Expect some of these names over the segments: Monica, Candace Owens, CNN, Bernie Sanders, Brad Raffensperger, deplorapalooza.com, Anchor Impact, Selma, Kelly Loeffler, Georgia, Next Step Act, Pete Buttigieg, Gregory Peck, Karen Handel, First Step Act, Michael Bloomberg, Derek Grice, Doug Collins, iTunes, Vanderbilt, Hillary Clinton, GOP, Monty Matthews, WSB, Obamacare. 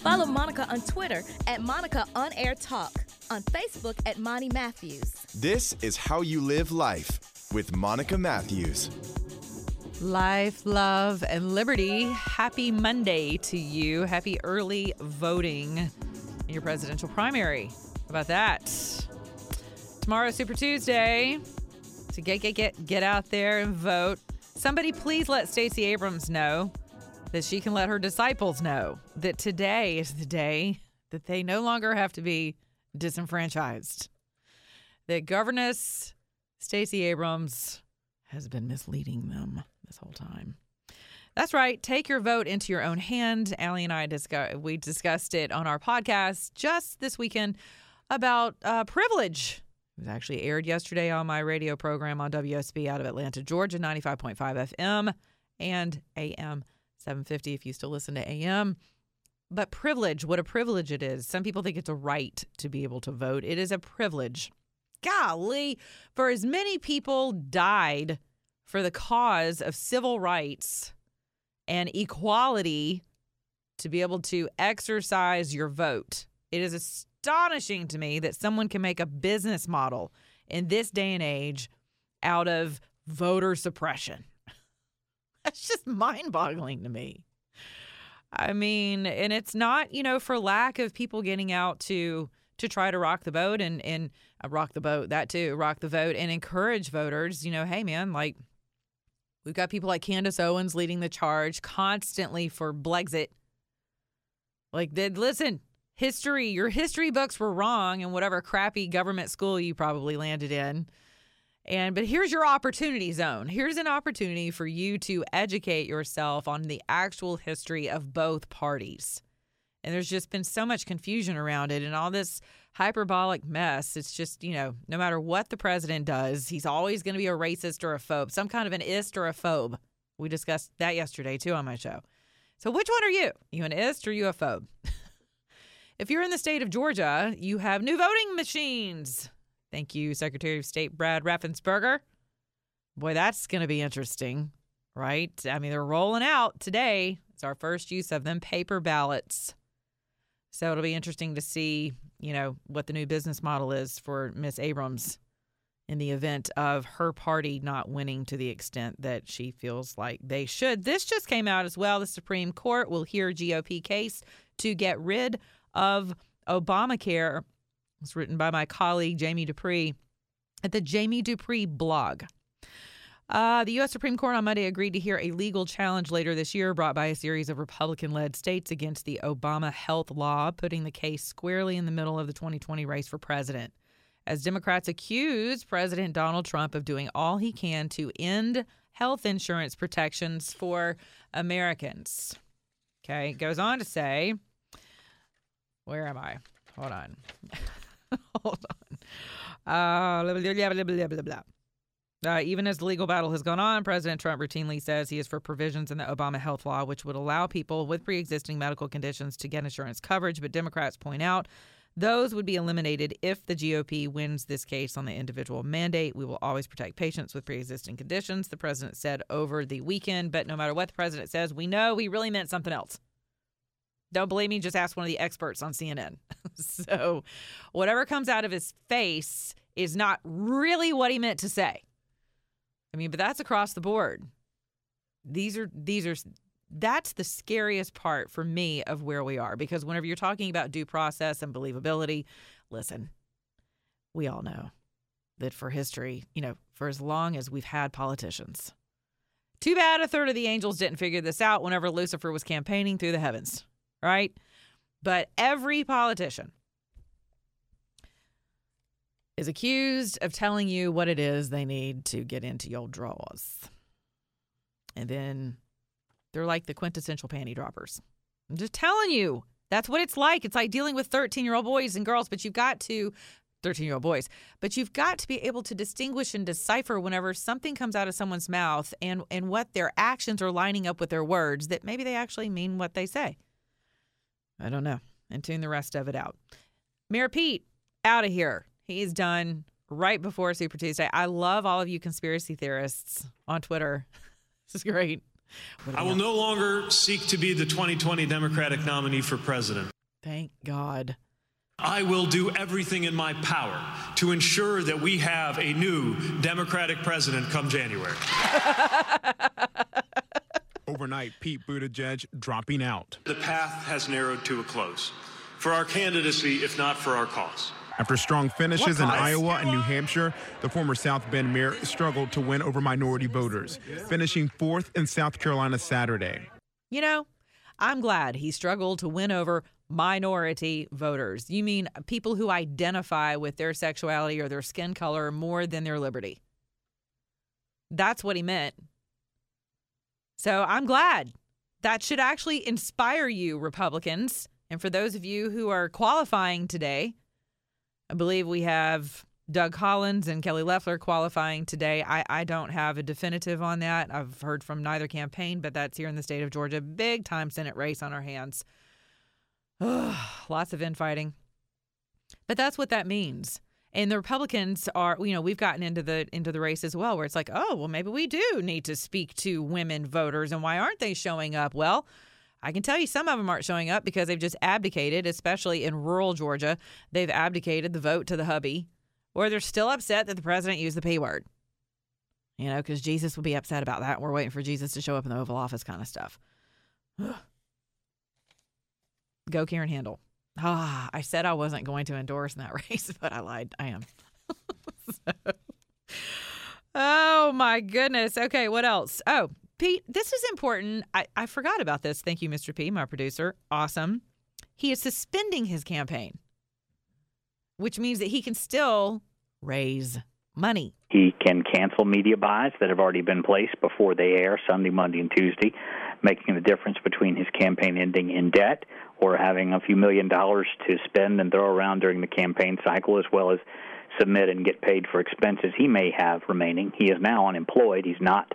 Follow Monica on Twitter at Monica On Air Talk, on Facebook at Monty Matthews. This is How You Live Life with Monica Matthews. Life, love, and liberty. Happy Monday to you. Happy early voting in your presidential primary. How about that? Tomorrow, Super Tuesday. So get out there and vote. Somebody please let Stacey Abrams know that she can let her disciples know that today is the day that they no longer have to be disenfranchised. That governess Stacey Abrams has been misleading them this whole time. That's right. Take your vote into your own hand. Allie and I discussed it on our podcast just this weekend about privilege. It was actually aired yesterday on my radio program on WSB out of Atlanta, Georgia, 95.5 FM and AM 750 if you still listen to AM. But privilege, what a privilege it is. Some people think it's a right to be able to vote. It is a privilege. Golly, for as many people died for the cause of civil rights and equality to be able to exercise your vote. It is astonishing to me that someone can make a business model in this day and age out of voter suppression. That's just mind-boggling to me. I mean, and it's not, you know, for lack of people getting out to try to rock the boat and rock the boat, that too, rock the vote and encourage voters, you know, hey, man, like we've got people like Candace Owens leading the charge constantly for Blexit. Like, listen, your history books were wrong in whatever crappy government school you probably landed in. But here's your opportunity zone. Here's an opportunity for you to educate yourself on the actual history of both parties. And there's just been so much confusion around it and all this hyperbolic mess. It's just, you know, no matter what the president does, he's always going to be a racist or a phobe, some kind of an ist or a phobe. We discussed that yesterday, too, on my show. So which one are you? You an ist or you a phobe? If you're in the state of Georgia, you have new voting machines. Thank you, Secretary of State Brad Raffensperger. Boy, that's going to be interesting, right? I mean, they're rolling out today. It's our first use of them, paper ballots. So it'll be interesting to see, you know, what the new business model is for Miss Abrams in the event of her party not winning to the extent that she feels like they should. This just came out as well. The Supreme Court will hear GOP case to get rid of Obamacare. It's written by my colleague, Jamie Dupree, at the Jamie Dupree blog. The U.S. Supreme Court on Monday agreed to hear a legal challenge later this year brought by a series of Republican-led states against the Obama health law, putting the case squarely in the middle of the 2020 race for president, as Democrats accuse President Donald Trump of doing all he can to end health insurance protections for Americans. Okay, it goes on to say, where am I? Hold on. Hold on. Even as the legal battle has gone on, President Trump routinely says he is for provisions in the Obama health law, which would allow people with pre-existing medical conditions to get insurance coverage. But Democrats point out those would be eliminated if the GOP wins this case on the individual mandate. We will always protect patients with pre-existing conditions, the president said over the weekend. But no matter what the president says, we know he really meant something else. Don't believe me? Just ask one of the experts on CNN. So whatever comes out of his face is not really what he meant to say. I mean, but that's across the board. That's the scariest part for me of where we are, because whenever you're talking about due process and believability, listen, we all know that for history, you know, for as long as we've had politicians, too bad a third of the angels didn't figure this out whenever Lucifer was campaigning through the heavens. Right? But every politician is accused of telling you what it is they need to get into your drawers. And then they're like the quintessential panty droppers. I'm just telling you That's what it's like. It's like dealing with 13-year-old boys and girls, but you've got to 13-year-old boys. But you've got to be able to distinguish and decipher whenever something comes out of someone's mouth and what their actions are lining up with their words, that maybe they actually mean what they say. I don't know. And tune the rest of it out. Mayor Pete, out of here. He is done right before Super Tuesday. I love all of you conspiracy theorists on Twitter. This is great. I will no longer seek to be the 2020 Democratic nominee for president. Thank God. I will do everything in my power to ensure that we have a new Democratic president come January. Overnight, Pete Buttigieg dropping out. The path has narrowed to a close for our candidacy, if not for our cause. After strong finishes in Iowa and New Hampshire, the former South Bend mayor struggled to win over minority voters, finishing fourth in South Carolina Saturday. You know, I'm glad he struggled to win over minority voters. You mean people who identify with their sexuality or their skin color more than their liberty. That's what he meant. So I'm glad. That should actually inspire you, Republicans. And for those of you who are qualifying today, I believe we have Doug Collins and Kelly Loeffler qualifying today. I don't have a definitive on that. I've heard from neither campaign, but that's here in the state of Georgia. Big time Senate race on our hands. Ugh, lots of infighting. But that's what that means. And the Republicans are, you know, we've gotten into the race as well, where it's like, oh, well, maybe we do need to speak to women voters. And why aren't they showing up? Well, I can tell you some of them aren't showing up because they've just abdicated, especially in rural Georgia. They've abdicated the vote to the hubby, or they're still upset that the president used the P word, you know, because Jesus would be upset about that. We're waiting for Jesus to show up in the Oval Office kind of stuff. Go Karen Handel. Ah, I said I wasn't going to endorse in that race, but I lied. I am. So. Oh, my goodness. Okay, what else? Oh, Pete, this is important. I forgot about this. Thank you, Mr. P, my producer. Awesome. He is suspending his campaign, which means that he can still raise money. He can cancel media buys that have already been placed before they air Sunday, Monday, and Tuesday, making the difference between his campaign ending in debt or having a few $1 million to spend and throw around during the campaign cycle, as well as submit and get paid for expenses he may have remaining. He is now unemployed. He's not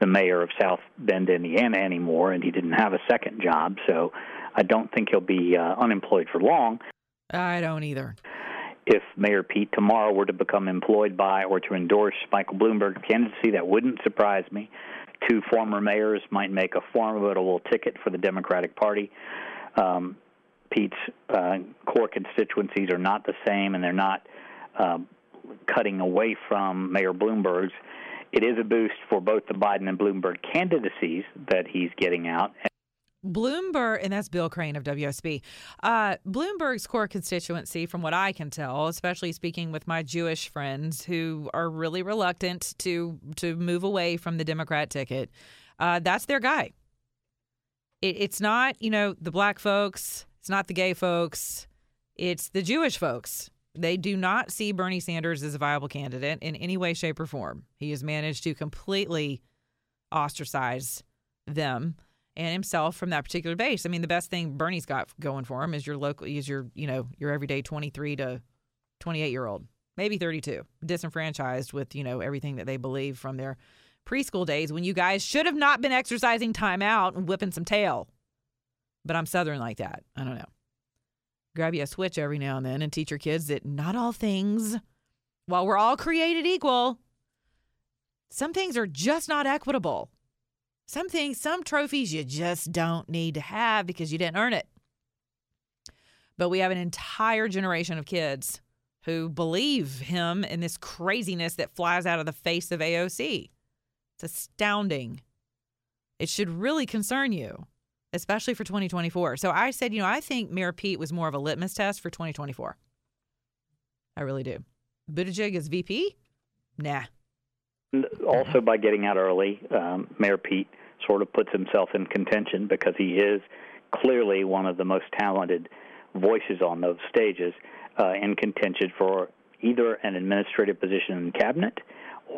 the mayor of South Bend, Indiana anymore, and he didn't have a second job, so I don't think he'll be unemployed for long. I don't either. If Mayor Pete tomorrow were to become employed by or to endorse Michael Bloomberg's candidacy, that wouldn't surprise me. Two former mayors might make a formidable ticket for the Democratic Party. Pete's core constituencies are not the same, and they're not cutting away from Mayor Bloomberg's. It is a boost for both the Biden and Bloomberg candidacies that he's getting out. Bloomberg, and that's Bill Crane of WSB. Bloomberg's core constituency, from what I can tell, especially speaking with my Jewish friends who are really reluctant to move away from the Democrat ticket, that's their guy. It's not, you know, the black folks. It's not the gay folks. It's the Jewish folks. They do not see Bernie Sanders as a viable candidate in any way, shape, or form. He has managed to completely ostracize them and himself from that particular base. I mean, the best thing Bernie's got going for him is your everyday 23 to 28-year-old, maybe 32, disenfranchised with, you know, everything that they believe from their preschool days when you guys should have not been exercising time out and whipping some tail. But I'm Southern like that. I don't know. Grab you a switch every now and then and teach your kids that not all things, while we're all created equal, some things are just not equitable. Some things, some trophies you just don't need to have because you didn't earn it. But we have an entire generation of kids who believe him in this craziness that flies out of the face of AOC. It's astounding. It should really concern you, especially for 2024. So I said, you know, I think Mayor Pete was more of a litmus test for 2024. I really do. Buttigieg is VP? Nah. Also, by getting out early, Mayor Pete sort of puts himself in contention because he is clearly one of the most talented voices on those stages in contention for either an administrative position in cabinet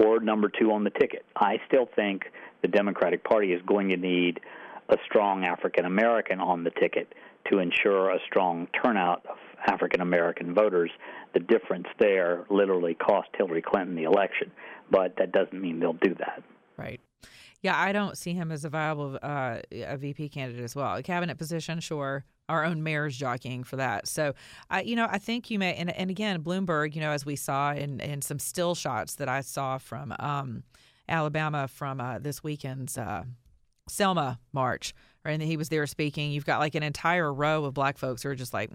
or number two on the ticket. I still think the Democratic Party is going to need a strong African American on the ticket to ensure a strong turnout of African-American voters. The difference there literally cost Hillary Clinton the election, but that doesn't mean they'll do that. Right. Yeah, I don't see him as a viable a VP candidate as well. A cabinet position, sure. Our own mayor's jockeying for that. So, I think you may, and again, Bloomberg, as we saw in some still shots that I saw from Alabama from this weekend's Selma march, and he was there speaking. You've got like an entire row of black folks who are just like,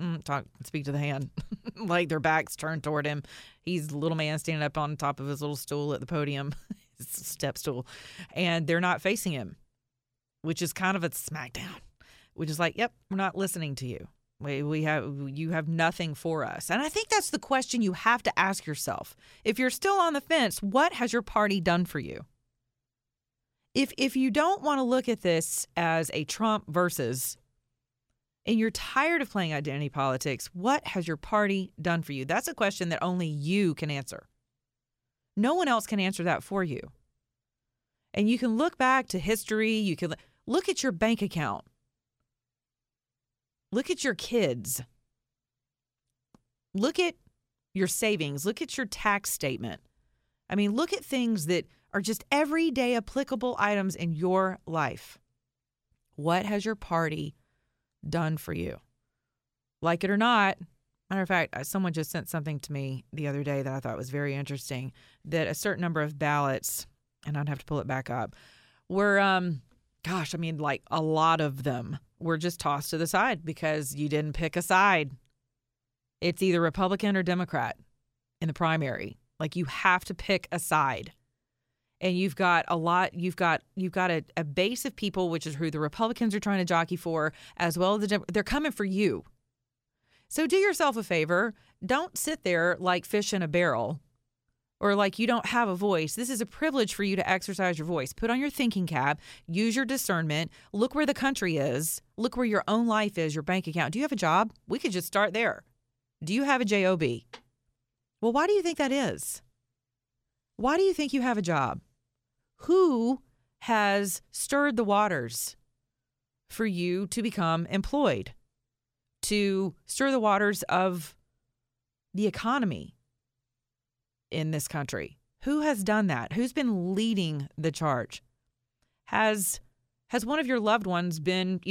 speak to the hand, like their backs turned toward him. He's the little man standing up on top of his little stool at the podium, his step stool, and they're not facing him, which is kind of a smackdown, which is like, yep, we're not listening to you. You have nothing for us. And I think that's the question you have to ask yourself. If you're still on the fence, what has your party done for you? If you don't want to look at this as a Trump versus, and you're tired of playing identity politics, what has your party done for you? That's a question that only you can answer. No one else can answer that for you. And you can look back to history. You can look at your bank account. Look at your kids. Look at your savings. Look at your tax statement. I mean, look at things that are just everyday applicable items in your life. What has your party done for you? Like it or not, matter of fact, someone just sent something to me the other day that I thought was very interesting, that a certain number of ballots, and I'd have to pull it back up, were, like a lot of them were just tossed to the side because you didn't pick a side. It's either Republican or Democrat in the primary. Like you have to pick a side. And you've got a base of people, which is who the Republicans are trying to jockey for, as well as they're coming for you. So do yourself a favor. Don't sit there like fish in a barrel or like you don't have a voice. This is a privilege for you to exercise your voice. Put on your thinking cap. Use your discernment. Look where the country is. Look where your own life is, your bank account. Do you have a job? We could just start there. Do you have a job? Well, why do you think that is? Why do you think you have a job? Who has stirred the waters for you to become employed, to stir the waters of the economy in this country? Who has done that? Who's been leading the charge? Has one of your loved ones been,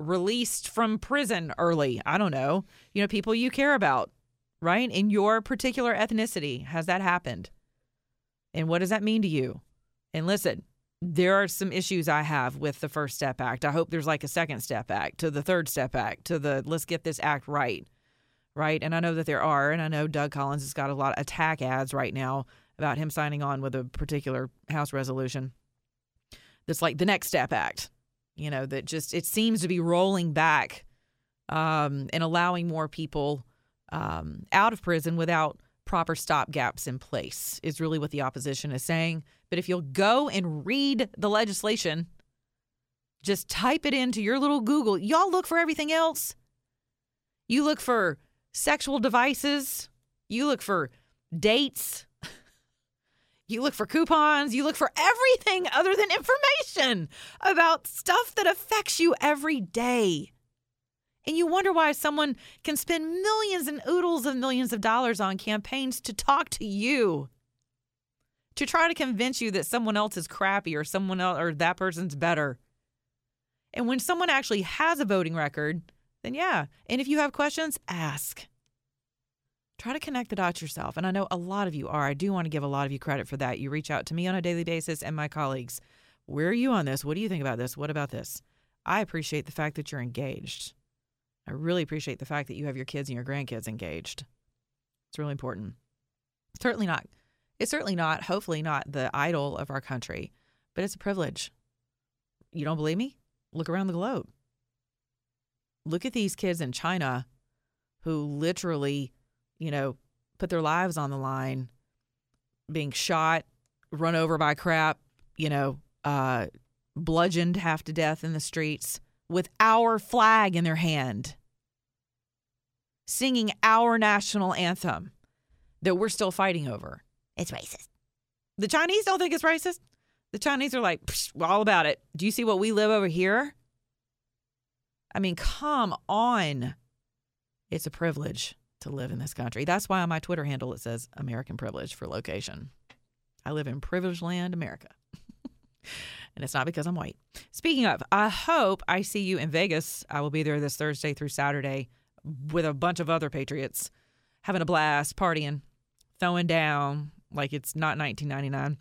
released from prison early? I don't know. People you care about, right? In your particular ethnicity, has that happened? And what does that mean to you? And listen, there are some issues I have with the First Step Act. I hope there's like a Second Step Act to the Third Step Act to the let's get this act right. And I know that there are, and I know Doug Collins has got a lot of attack ads right now about him signing on with a particular House resolution that's like the Next Step Act, that just it seems to be rolling back and allowing more people out of prison without proper stopgaps in place is really what the opposition is saying. But if you'll go and read the legislation, just type it into your little Google. Y'all look for everything else. You look for sexual devices. You look for dates. You look for coupons. You look for everything other than information about stuff that affects you every day. And you wonder why someone can spend millions and oodles of millions of dollars on campaigns to talk to you, to try to convince you that someone else is crappy or someone else or that person's better. And when someone actually has a voting record, then yeah. And if you have questions, ask. Try to connect the dots yourself. And I know a lot of you are. I do want to give a lot of you credit for that. You reach out to me on a daily basis and my colleagues. Where are you on this? What do you think about this? What about this? I appreciate the fact that you're engaged. I really appreciate the fact that you have your kids and your grandkids engaged. It's really important. It's certainly not, hopefully not the idol of our country, but it's a privilege. You don't believe me? Look around the globe. Look at these kids in China who literally, put their lives on the line, being shot, run over by crap, bludgeoned half to death in the streets, with our flag in their hand, singing our national anthem that we're still fighting over. It's racist. The Chinese don't think it's racist. The Chinese are like, we're all about it. Do you see what we live over here? I mean, come on. It's a privilege to live in this country. That's why on my Twitter handle it says American privilege for location. I live in privileged land, America. And it's not because I'm white. Speaking of, I hope I see you in Vegas. I will be there this Thursday through Saturday with a bunch of other patriots, having a blast, partying, throwing down like it's not 1999.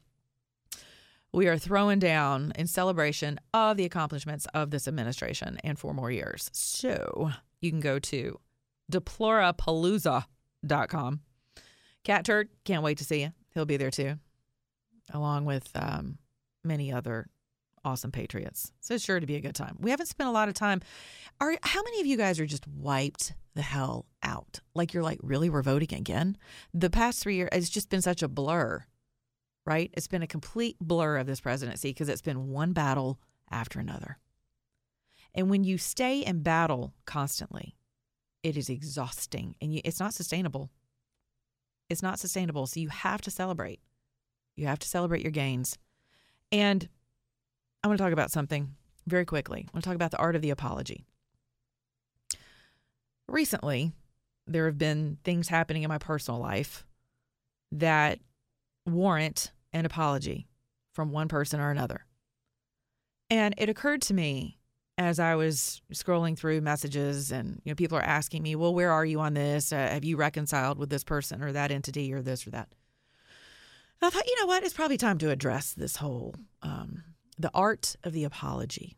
We are throwing down in celebration of the accomplishments of this administration and 4 more years. So you can go to deplorapalooza.com. Cat Turd, can't wait to see you. He'll be there too, along with many other awesome patriots. So it's sure to be a good time. We haven't spent a lot of time. How many of you guys are just wiped the hell out? Like you're like, really, we're voting again? The past 3 years, it's just been such a blur, right? It's been a complete blur of this presidency because it's been one battle after another. And when you stay in battle constantly, it is exhausting and it's not sustainable. It's not sustainable. So you have to celebrate. You have to celebrate your gains. And I want to talk about something very quickly. I want to talk about the art of the apology. Recently, there have been things happening in my personal life that warrant an apology from one person or another. And it occurred to me as I was scrolling through messages and, you know, people are asking me, well, where are you on this? Have you reconciled with this person or that entity or this or that? And I thought, you know what? It's probably time to address this whole, the art of the apology.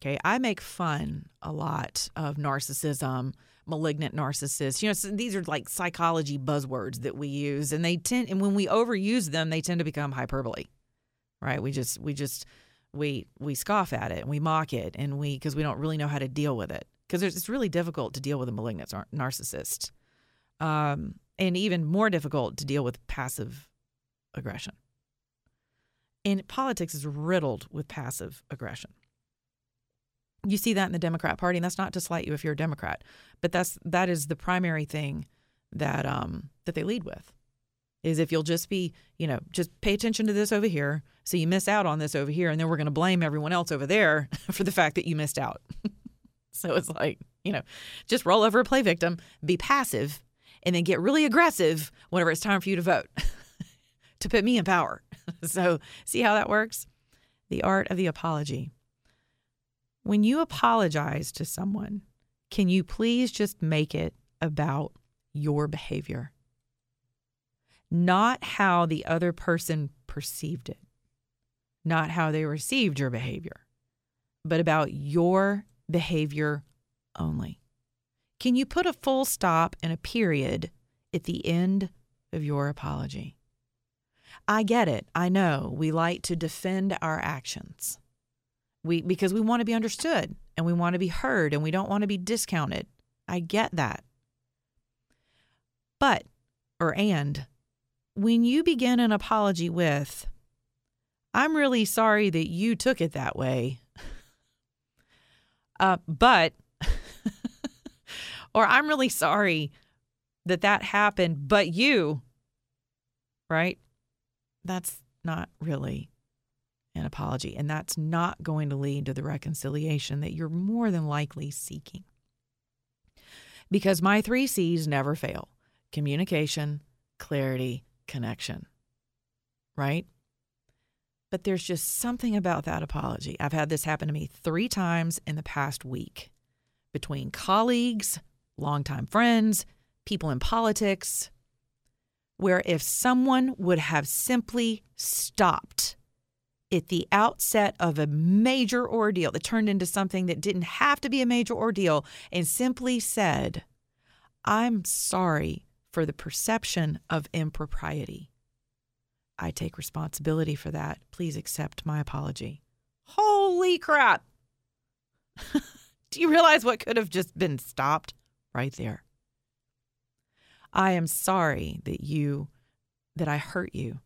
Okay. I make fun a lot of narcissism, malignant narcissists. You know, so these are like psychology buzzwords that we use, and when we overuse them, they tend to become hyperbole, right? We scoff at it and we mock it and because we don't really know how to deal with it, because it's really difficult to deal with a malignant narcissist, and even more difficult to deal with passive aggression. And politics is riddled with passive aggression. You see that in the Democrat Party, and that's not to slight you if you're a Democrat, but that is the primary thing that they lead with, is if you'll just be, you know, just pay attention to this over here, so you miss out on this over here, and then we're going to blame everyone else over there for the fact that you missed out. So it's like, you know, just roll over, play victim, be passive, and then get really aggressive whenever it's time for you to vote to put me in power. So see how that works? The art of the apology. When you apologize to someone, can you please just make it about your behavior, not how the other person perceived it, not how they received your behavior, but about your behavior only? Can you put a full stop and a period at the end of your apology? I get it. I know we like to defend our actions. Because we want to be understood and we want to be heard and we don't want to be discounted. I get that. But, when you begin an apology with, I'm really sorry that you took it that way, but, or I'm really sorry that happened, but you, right? That's not really an apology, and that's not going to lead to the reconciliation that you're more than likely seeking. Because my 3 C's never fail: communication, clarity, connection, right? But there's just something about that apology. I've had this happen to me 3 times in the past week, between colleagues, longtime friends, people in politics, where if someone would have simply stopped at the outset of a major ordeal that turned into something that didn't have to be a major ordeal, and simply said, I'm sorry for the perception of impropriety. I take responsibility for that. Please accept my apology. Holy crap. Do you realize what could have just been stopped right there? I am sorry that I hurt you.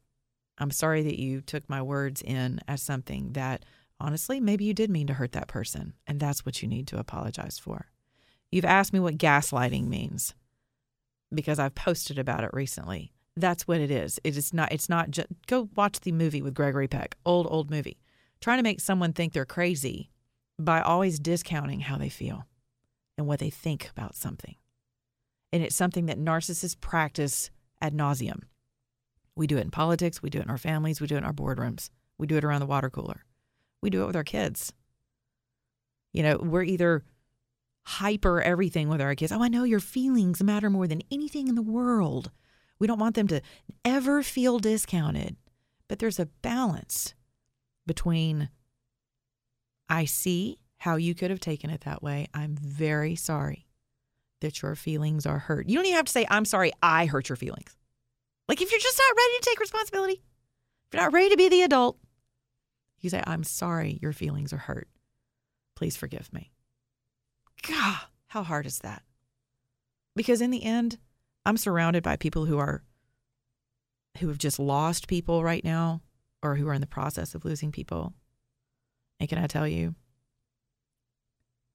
I'm sorry that you took my words in as something that, honestly, maybe you did mean to hurt that person, and that's what you need to apologize for. You've asked me what gaslighting means because I've posted about it recently. That's what it is. It's not just go watch the movie with Gregory Peck, old movie, trying to make someone think they're crazy by always discounting how they feel and what they think about something. And it's something that narcissists practice ad nauseum. We do it in politics. We do it in our families. We do it in our boardrooms. We do it around the water cooler. We do it with our kids. You know, we're either hyper everything with our kids. Oh, I know your feelings matter more than anything in the world. We don't want them to ever feel discounted. But there's a balance between I see how you could have taken it that way. I'm very sorry that your feelings are hurt. You don't even have to say, I'm sorry I hurt your feelings. Like, if you're just not ready to take responsibility, if you're not ready to be the adult, you say, I'm sorry your feelings are hurt. Please forgive me. God, how hard is that? Because in the end, I'm surrounded by people who have just lost people right now or who are in the process of losing people. And can I tell you,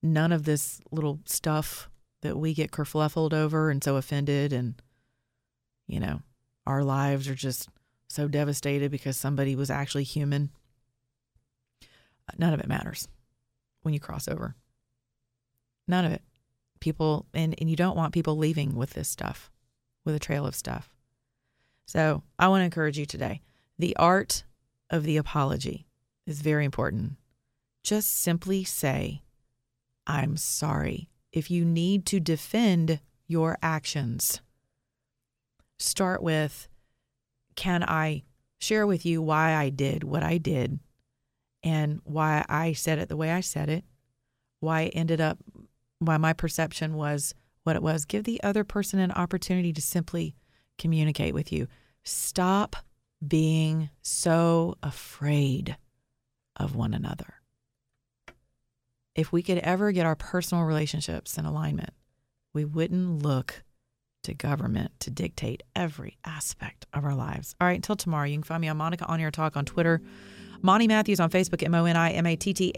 none of this little stuff that we get kerfluffled over and so offended and, you know, our lives are just so devastated because somebody was actually human. None of it matters when you cross over. None of it. People, and you don't want people leaving with this stuff, with a trail of stuff. So I want to encourage you today. The art of the apology is very important. Just simply say, I'm sorry. If you need to defend your actions, start with, can I share with you why I did what I did and why I said it the way I said it, why my perception was what it was. Give the other person an opportunity to simply communicate with you. Stop being so afraid of one another. If we could ever get our personal relationships in alignment, we wouldn't look to government to dictate every aspect of our lives. All right, until tomorrow, you can find me on Monica On Air Talk on Twitter, Monty Matthews on Facebook, MoniMatthews,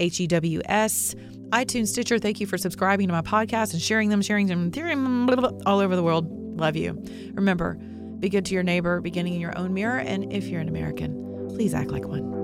iTunes, Stitcher. Thank you for subscribing to my podcast and sharing them all over the world. Love you. Remember, be good to your neighbor, beginning in your own mirror. And if you're an American, please act like one.